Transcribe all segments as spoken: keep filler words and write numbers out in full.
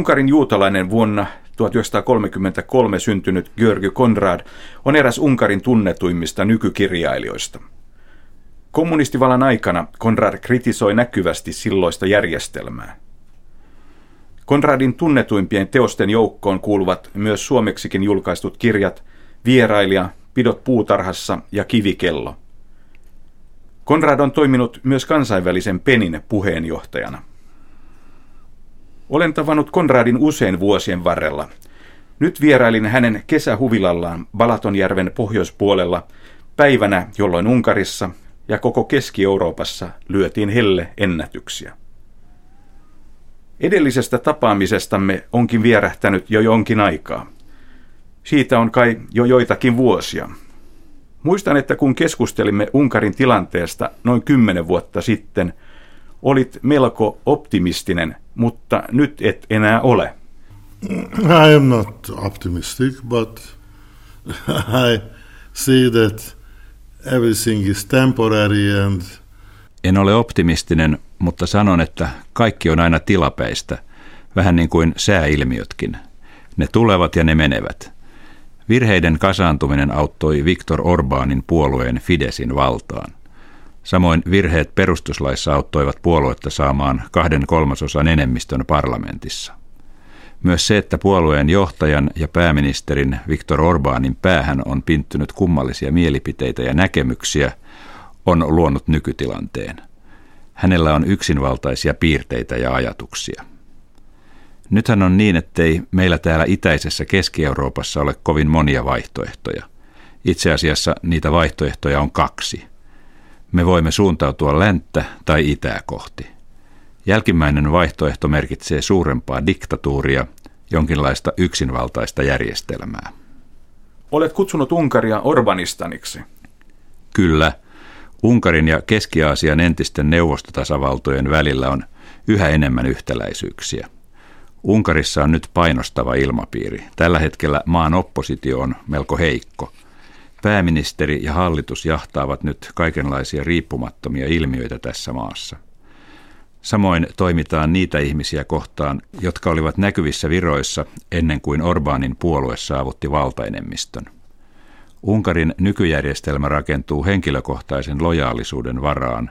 Unkarin juutalainen vuonna tuhatyhdeksänsataakolmekymmentäkolme syntynyt György Konrád on eräs Unkarin tunnetuimmista nykykirjailijoista. Kommunistivallan aikana Konrád kritisoi näkyvästi silloista järjestelmää. Konradin tunnetuimpien teosten joukkoon kuuluvat myös suomeksikin julkaistut kirjat Vierailija, Pidot puutarhassa ja Kivikello. Konrad on toiminut myös kansainvälisen PENin puheenjohtajana. Olen tavannut Konradin usein vuosien varrella. Nyt vierailin hänen kesähuvilallaan Balatonjärven pohjoispuolella päivänä, jolloin Unkarissa ja koko Keski-Euroopassa lyötiin helle ennätyksiä. Edellisestä tapaamisestamme onkin vierähtänyt jo jonkin aikaa. Siitä on kai jo joitakin vuosia. Muistan, että kun keskustelimme Unkarin tilanteesta noin kymmenen vuotta sitten, olit melko optimistinen, mutta nyt et enää ole. I am not optimistic, but I see that everything is temporary and... En ole optimistinen, mutta sanon, että kaikki on aina tilapäistä, vähän niin kuin sääilmiötkin. Ne tulevat ja ne menevät. Virheiden kasaantuminen auttoi Viktor Orbánin puolueen Fidesin valtaan. Samoin virheet perustuslaissa auttoivat puoluetta saamaan kahden kolmasosan enemmistön parlamentissa. Myös se, että puolueen johtajan ja pääministerin Viktor Orbánin päähän on pinttynyt kummallisia mielipiteitä ja näkemyksiä, on luonut nykytilanteen. Hänellä on yksinvaltaisia piirteitä ja ajatuksia. Nythän on niin, ettei meillä täällä itäisessä Keski-Euroopassa ole kovin monia vaihtoehtoja. Itse asiassa niitä vaihtoehtoja on kaksi. Me voimme suuntautua länttä tai itää kohti. Jälkimmäinen vaihtoehto merkitsee suurempaa diktatuuria, jonkinlaista yksinvaltaista järjestelmää. Olet kutsunut Unkaria Orbanistaniksi. Kyllä. Unkarin ja Keski-Aasian entisten neuvostotasavaltojen välillä on yhä enemmän yhtäläisyyksiä. Unkarissa on nyt painostava ilmapiiri. Tällä hetkellä maan oppositio on melko heikko. Pääministeri ja hallitus jahtaavat nyt kaikenlaisia riippumattomia ilmiöitä tässä maassa. Samoin toimitaan niitä ihmisiä kohtaan, jotka olivat näkyvissä viroissa ennen kuin Orbánin puolue saavutti valtaenemmistön. Unkarin nykyjärjestelmä rakentuu henkilökohtaisen lojaalisuuden varaan,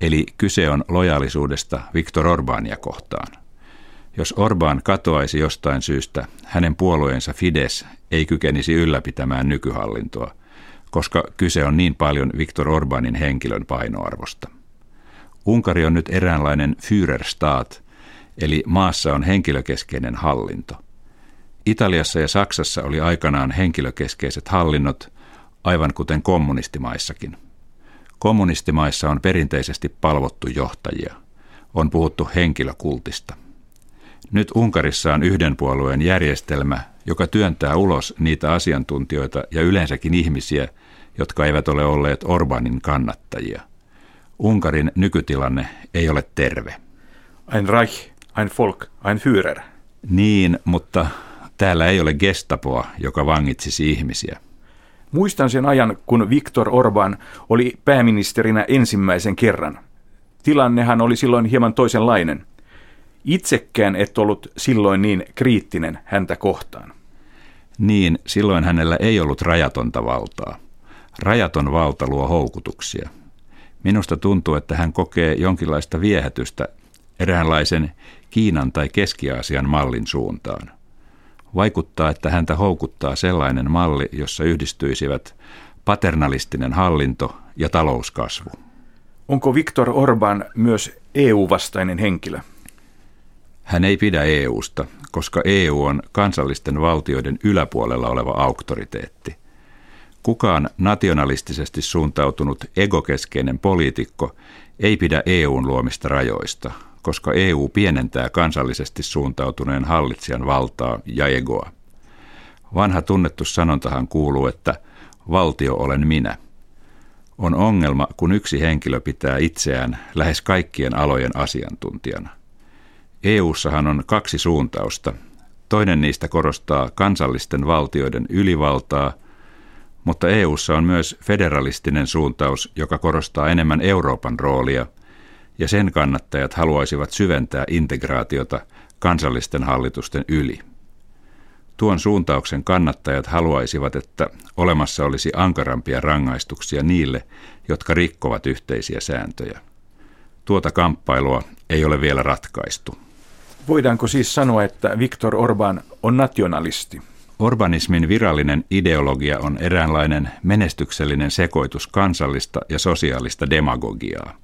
eli kyse on lojaalisuudesta Viktor Orbánia kohtaan. Jos Orbán katoaisi jostain syystä, hänen puolueensa Fidesz ei kykenisi ylläpitämään nykyhallintoa, koska kyse on niin paljon Viktor Orbánin henkilön painoarvosta. Unkari on nyt eräänlainen Führerstaat, eli maassa on henkilökeskeinen hallinto. Italiassa ja Saksassa oli aikanaan henkilökeskeiset hallinnot, aivan kuten kommunistimaissakin. Kommunistimaissa on perinteisesti palvottu johtajia. On puhuttu henkilökultista. Nyt Unkarissa on yhden puolueen järjestelmä, joka työntää ulos niitä asiantuntijoita ja yleensäkin ihmisiä, jotka eivät ole olleet Orbánin kannattajia. Unkarin nykytilanne ei ole terve. Ein Reich, ein Volk, ein Führer. Niin, mutta täällä ei ole gestapoa, joka vangitsisi ihmisiä. Muistan sen ajan, kun Viktor Orbán oli pääministerinä ensimmäisen kerran. Tilannehan oli silloin hieman toisenlainen. Itsekään et ollut silloin niin kriittinen häntä kohtaan. Niin, silloin hänellä ei ollut rajatonta valtaa. Rajaton valta luo houkutuksia. Minusta tuntuu, että hän kokee jonkinlaista viehätystä eräänlaisen Kiinan tai Keski-Aasian mallin suuntaan. Vaikuttaa, että häntä houkuttaa sellainen malli, jossa yhdistyisivät paternalistinen hallinto ja talouskasvu. Onko Viktor Orbán myös E U-vastainen henkilö? Hän ei pidä E U:sta, koska E U on kansallisten valtioiden yläpuolella oleva auktoriteetti. Kukaan nationalistisesti suuntautunut egokeskeinen poliitikko ei pidä E U:n luomista rajoista, koska E U pienentää kansallisesti suuntautuneen hallitsijan valtaa ja egoa. Vanha tunnettu sanontahan kuuluu, että valtio olen minä. On ongelma, kun yksi henkilö pitää itseään lähes kaikkien alojen asiantuntijana. E U:ssahan on kaksi suuntausta. Toinen niistä korostaa kansallisten valtioiden ylivaltaa, mutta E U:ssa on myös federalistinen suuntaus, joka korostaa enemmän Euroopan roolia, ja sen kannattajat haluaisivat syventää integraatiota kansallisten hallitusten yli. Tuon suuntauksen kannattajat haluaisivat, että olemassa olisi ankarampia rangaistuksia niille, jotka rikkovat yhteisiä sääntöjä. Tuota kamppailua ei ole vielä ratkaistu. Voidaanko siis sanoa, että Viktor Orbán on nationalisti? Orbanismin virallinen ideologia on eräänlainen menestyksellinen sekoitus kansallista ja sosiaalista demagogiaa.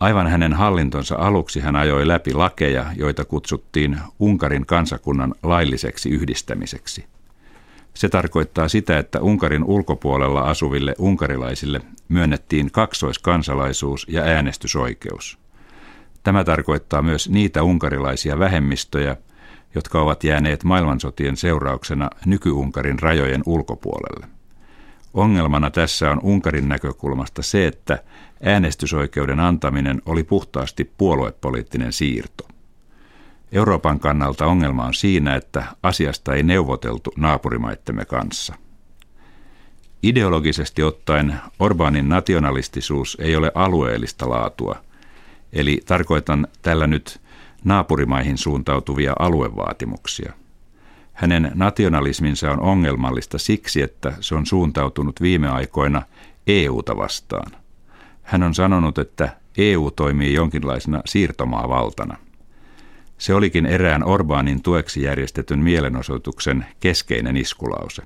Aivan hänen hallintonsa aluksi hän ajoi läpi lakeja, joita kutsuttiin Unkarin kansakunnan lailliseksi yhdistämiseksi. Se tarkoittaa sitä, että Unkarin ulkopuolella asuville unkarilaisille myönnettiin kaksoiskansalaisuus ja äänestysoikeus. Tämä tarkoittaa myös niitä unkarilaisia vähemmistöjä, jotka ovat jääneet maailmansotien seurauksena nyky-Unkarin rajojen ulkopuolelle. Ongelmana tässä on Unkarin näkökulmasta se, että äänestysoikeuden antaminen oli puhtaasti puoluepoliittinen siirto. Euroopan kannalta ongelma on siinä, että asiasta ei neuvoteltu naapurimaittemme kanssa. Ideologisesti ottaen Orbánin nationalistisuus ei ole alueellista laatua, eli tarkoitan tällä nyt naapurimaihin suuntautuvia aluevaatimuksia. Hänen nationalisminsa on ongelmallista siksi, että se on suuntautunut viime aikoina E U:ta vastaan. Hän on sanonut, että E U toimii jonkinlaisena siirtomaavaltana. Se olikin erään Orbánin tueksi järjestetyn mielenosoituksen keskeinen iskulause.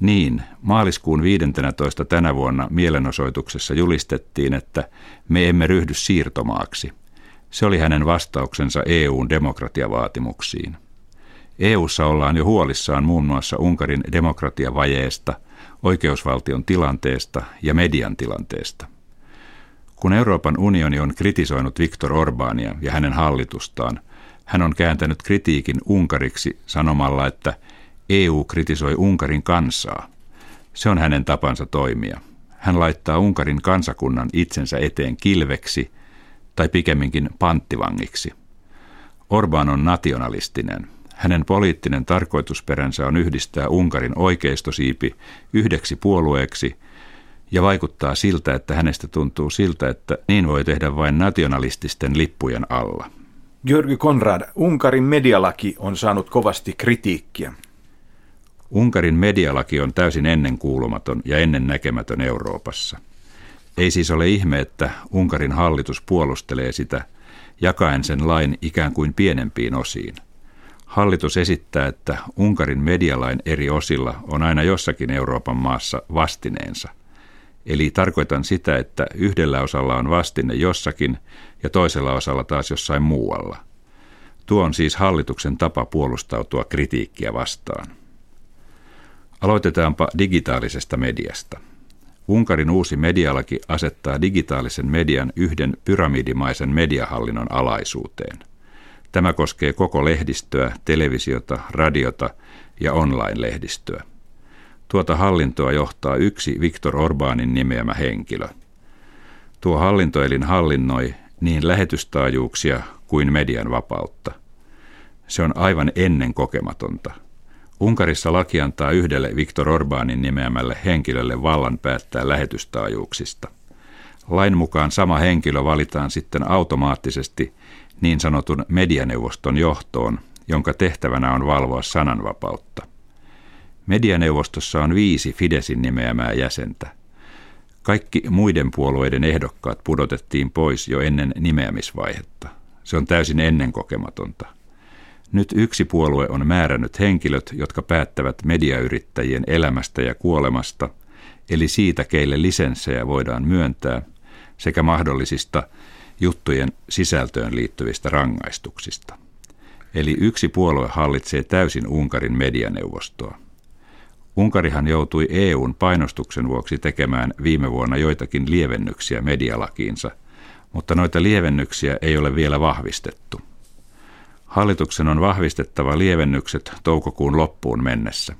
Niin, maaliskuun viidentenätoista tänä vuonna mielenosoituksessa julistettiin, että me emme ryhdy siirtomaaksi. Se oli hänen vastauksensa E U:n demokratiavaatimuksiin. E U:ssa ollaan jo huolissaan muun muassa Unkarin demokratiavajeesta, oikeusvaltion tilanteesta ja median tilanteesta. Kun Euroopan unioni on kritisoinut Viktor Orbánia ja hänen hallitustaan, hän on kääntänyt kritiikin Unkariksi sanomalla, että E U kritisoi Unkarin kansaa. Se on hänen tapansa toimia. Hän laittaa Unkarin kansakunnan itsensä eteen kilveksi tai pikemminkin panttivangiksi. Orbán on nationalistinen. Hänen poliittinen tarkoitusperänsä on yhdistää Unkarin oikeistosiipi yhdeksi puolueeksi ja vaikuttaa siltä, että hänestä tuntuu siltä, että niin voi tehdä vain nationalististen lippujen alla. György Konrád, Unkarin medialaki on saanut kovasti kritiikkiä. Unkarin medialaki on täysin ennenkuulumaton ja ennennäkemätön Euroopassa. Ei siis ole ihme, että Unkarin hallitus puolustelee sitä, jakaen sen lain ikään kuin pienempiin osiin. Hallitus esittää, että Unkarin medialain eri osilla on aina jossakin Euroopan maassa vastineensa. Eli tarkoitan sitä, että yhdellä osalla on vastine jossakin ja toisella osalla taas jossain muualla. Tuo on siis hallituksen tapa puolustautua kritiikkiä vastaan. Aloitetaanpa digitaalisesta mediasta. Unkarin uusi medialaki asettaa digitaalisen median yhden pyramidimaisen mediahallinnon alaisuuteen. Tämä koskee koko lehdistöä, televisiota, radiota ja online-lehdistöä. Tuota hallintoa johtaa yksi Viktor Orbánin nimeämä henkilö. Tuo hallintoelin hallinnoi niin lähetystaajuuksia kuin median vapautta. Se on aivan ennen kokematonta. Unkarissa laki antaa yhdelle Viktor Orbánin nimeämälle henkilölle vallan päättää lähetystaajuuksista. Lain mukaan sama henkilö valitaan sitten automaattisesti niin sanotun medianeuvoston johtoon, jonka tehtävänä on valvoa sananvapautta. Medianeuvostossa on viisi Fidesin nimeämää jäsentä. Kaikki muiden puolueiden ehdokkaat pudotettiin pois jo ennen nimeämisvaihetta. Se on täysin ennenkokematonta. Nyt yksi puolue on määrännyt henkilöt, jotka päättävät mediayrittäjien elämästä ja kuolemasta, eli siitä, keille lisenssejä voidaan myöntää, sekä mahdollisista juttujen sisältöön liittyvistä rangaistuksista. Eli yksi puolue hallitsee täysin Unkarin medianeuvostoa. Unkarihan joutui E U:n painostuksen vuoksi tekemään viime vuonna joitakin lievennyksiä medialakiinsa, mutta noita lievennyksiä ei ole vielä vahvistettu. Hallituksen on vahvistettava lievennykset toukokuun loppuun mennessä.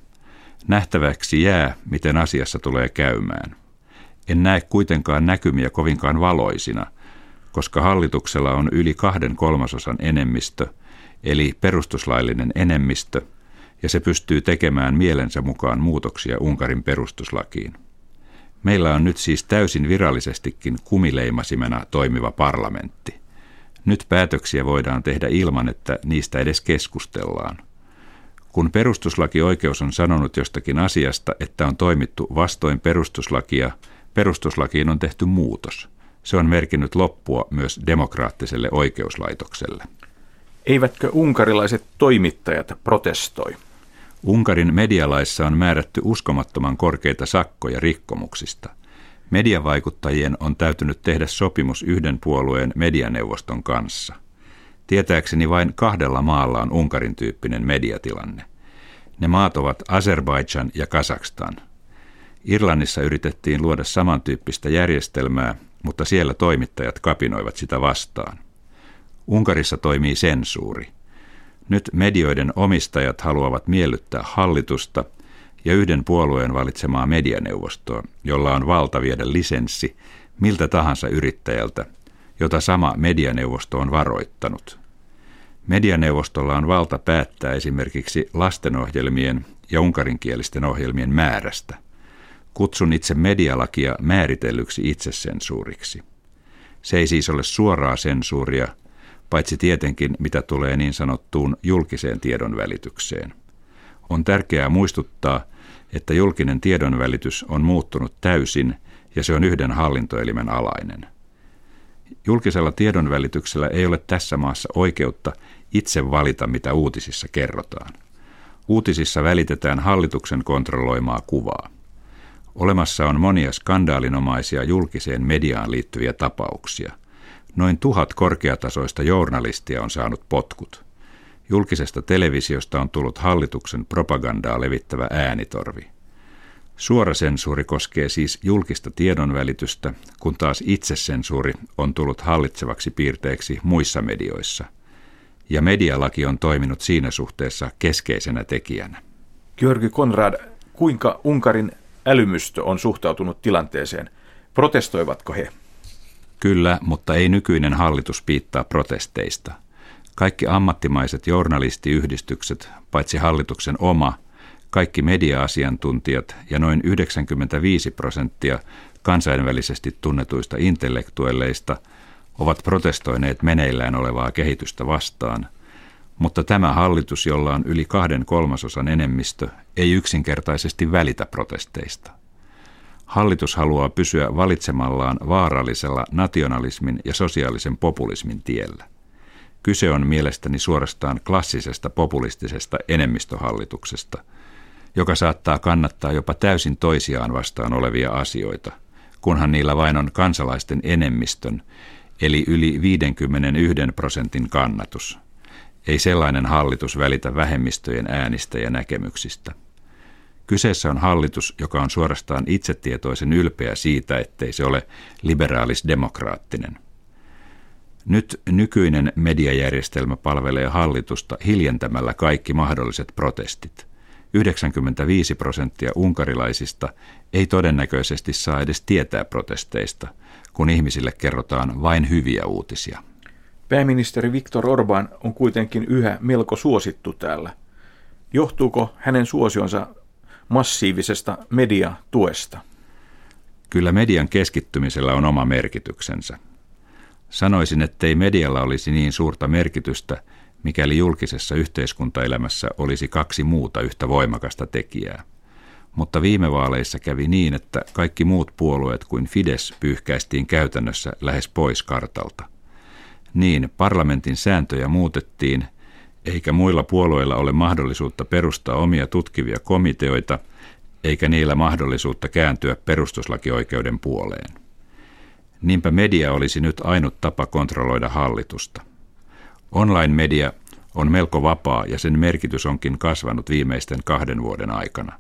Nähtäväksi jää, miten asiassa tulee käymään. En näe kuitenkaan näkymiä kovinkaan valoisina, koska hallituksella on yli kahden kolmasosan enemmistö, eli perustuslaillinen enemmistö, ja se pystyy tekemään mielensä mukaan muutoksia Unkarin perustuslakiin. Meillä on nyt siis täysin virallisestikin kumileimasimena toimiva parlamentti. Nyt päätöksiä voidaan tehdä ilman, että niistä edes keskustellaan. Kun perustuslakioikeus on sanonut jostakin asiasta, että on toimittu vastoin perustuslakia, perustuslakiin on tehty muutos. Se on merkinnyt loppua myös demokraattiselle oikeuslaitokselle. Eivätkö unkarilaiset toimittajat protestoi? Unkarin medialaissa on määrätty uskomattoman korkeita sakkoja rikkomuksista. Mediavaikuttajien on täytynyt tehdä sopimus yhden puolueen medianeuvoston kanssa. Tietääkseni vain kahdella maalla on Unkarin tyyppinen mediatilanne. Ne maat ovat Azerbaidžan ja Kazakstan. Irlannissa yritettiin luoda samantyyppistä järjestelmää, mutta siellä toimittajat kapinoivat sitä vastaan. Unkarissa toimii sensuuri. Nyt medioiden omistajat haluavat miellyttää hallitusta ja yhden puolueen valitsemaa medianeuvostoa, jolla on valta viedä lisenssi miltä tahansa yrittäjältä, jota sama medianeuvosto on varoittanut. Medianeuvostolla on valta päättää esimerkiksi lastenohjelmien ja unkarinkielisten ohjelmien määrästä. Kutsun itse medialakia määritellyksi itsesensuuriksi. Se ei siis ole suoraa sensuuria, paitsi tietenkin mitä tulee niin sanottuun julkiseen tiedonvälitykseen. On tärkeää muistuttaa, että julkinen tiedonvälitys on muuttunut täysin ja se on yhden hallintoelimen alainen. Julkisella tiedonvälityksellä ei ole tässä maassa oikeutta itse valita, mitä uutisissa kerrotaan. Uutisissa välitetään hallituksen kontrolloimaa kuvaa. Olemassa on monia skandaalinomaisia julkiseen mediaan liittyviä tapauksia. Noin tuhat korkeatasoista journalistia on saanut potkut. Julkisesta televisiosta on tullut hallituksen propagandaa levittävä äänitorvi. Suora sensuuri koskee siis julkista tiedonvälitystä, kun taas itsesensuuri on tullut hallitsevaksi piirteeksi muissa medioissa. Ja medialaki on toiminut siinä suhteessa keskeisenä tekijänä. György Konrád, kuinka Unkarin älymystö on suhtautunut tilanteeseen? Protestoivatko he? Kyllä, mutta ei nykyinen hallitus piittaa protesteista. Kaikki ammattimaiset journalistiyhdistykset, paitsi hallituksen oma, kaikki media-asiantuntijat ja noin yhdeksänkymmentäviisi prosenttia kansainvälisesti tunnetuista intellektuelleista ovat protestoineet meneillään olevaa kehitystä vastaan, mutta tämä hallitus, jolla on yli kahden kolmasosan enemmistö, ei yksinkertaisesti välitä protesteista. Hallitus haluaa pysyä valitsemallaan vaarallisella nationalismin ja sosiaalisen populismin tiellä. Kyse on mielestäni suorastaan klassisesta populistisesta enemmistöhallituksesta, joka saattaa kannattaa jopa täysin toisiaan vastaan olevia asioita, kunhan niillä vain on kansalaisten enemmistön, eli yli viisikymmentäyksi prosentin kannatus. Ei sellainen hallitus välitä vähemmistöjen äänistä ja näkemyksistä. Kyseessä on hallitus, joka on suorastaan itsetietoisen ylpeä siitä, ettei se ole liberaalis-demokraattinen. Nyt nykyinen mediajärjestelmä palvelee hallitusta hiljentämällä kaikki mahdolliset protestit. yhdeksänkymmentäviisi prosenttia unkarilaisista ei todennäköisesti saa edes tietää protesteista, kun ihmisille kerrotaan vain hyviä uutisia. Pääministeri Viktor Orbán on kuitenkin yhä melko suosittu täällä. Johtuuko hänen suosionsa massiivisesta mediatuesta? Kyllä median keskittymisellä on oma merkityksensä. Sanoisin, ettei medialla olisi niin suurta merkitystä, mikäli julkisessa yhteiskuntaelämässä olisi kaksi muuta yhtä voimakasta tekijää. Mutta viime vaaleissa kävi niin, että kaikki muut puolueet kuin Fidesz pyyhkäistiin käytännössä lähes pois kartalta. Niin, parlamentin sääntöjä muutettiin, eikä muilla puolueilla ole mahdollisuutta perustaa omia tutkivia komiteoita, eikä niillä mahdollisuutta kääntyä perustuslakioikeuden puoleen. Niinpä media olisi nyt ainut tapa kontrolloida hallitusta. Online-media on melko vapaa ja sen merkitys onkin kasvanut viimeisten kahden vuoden aikana.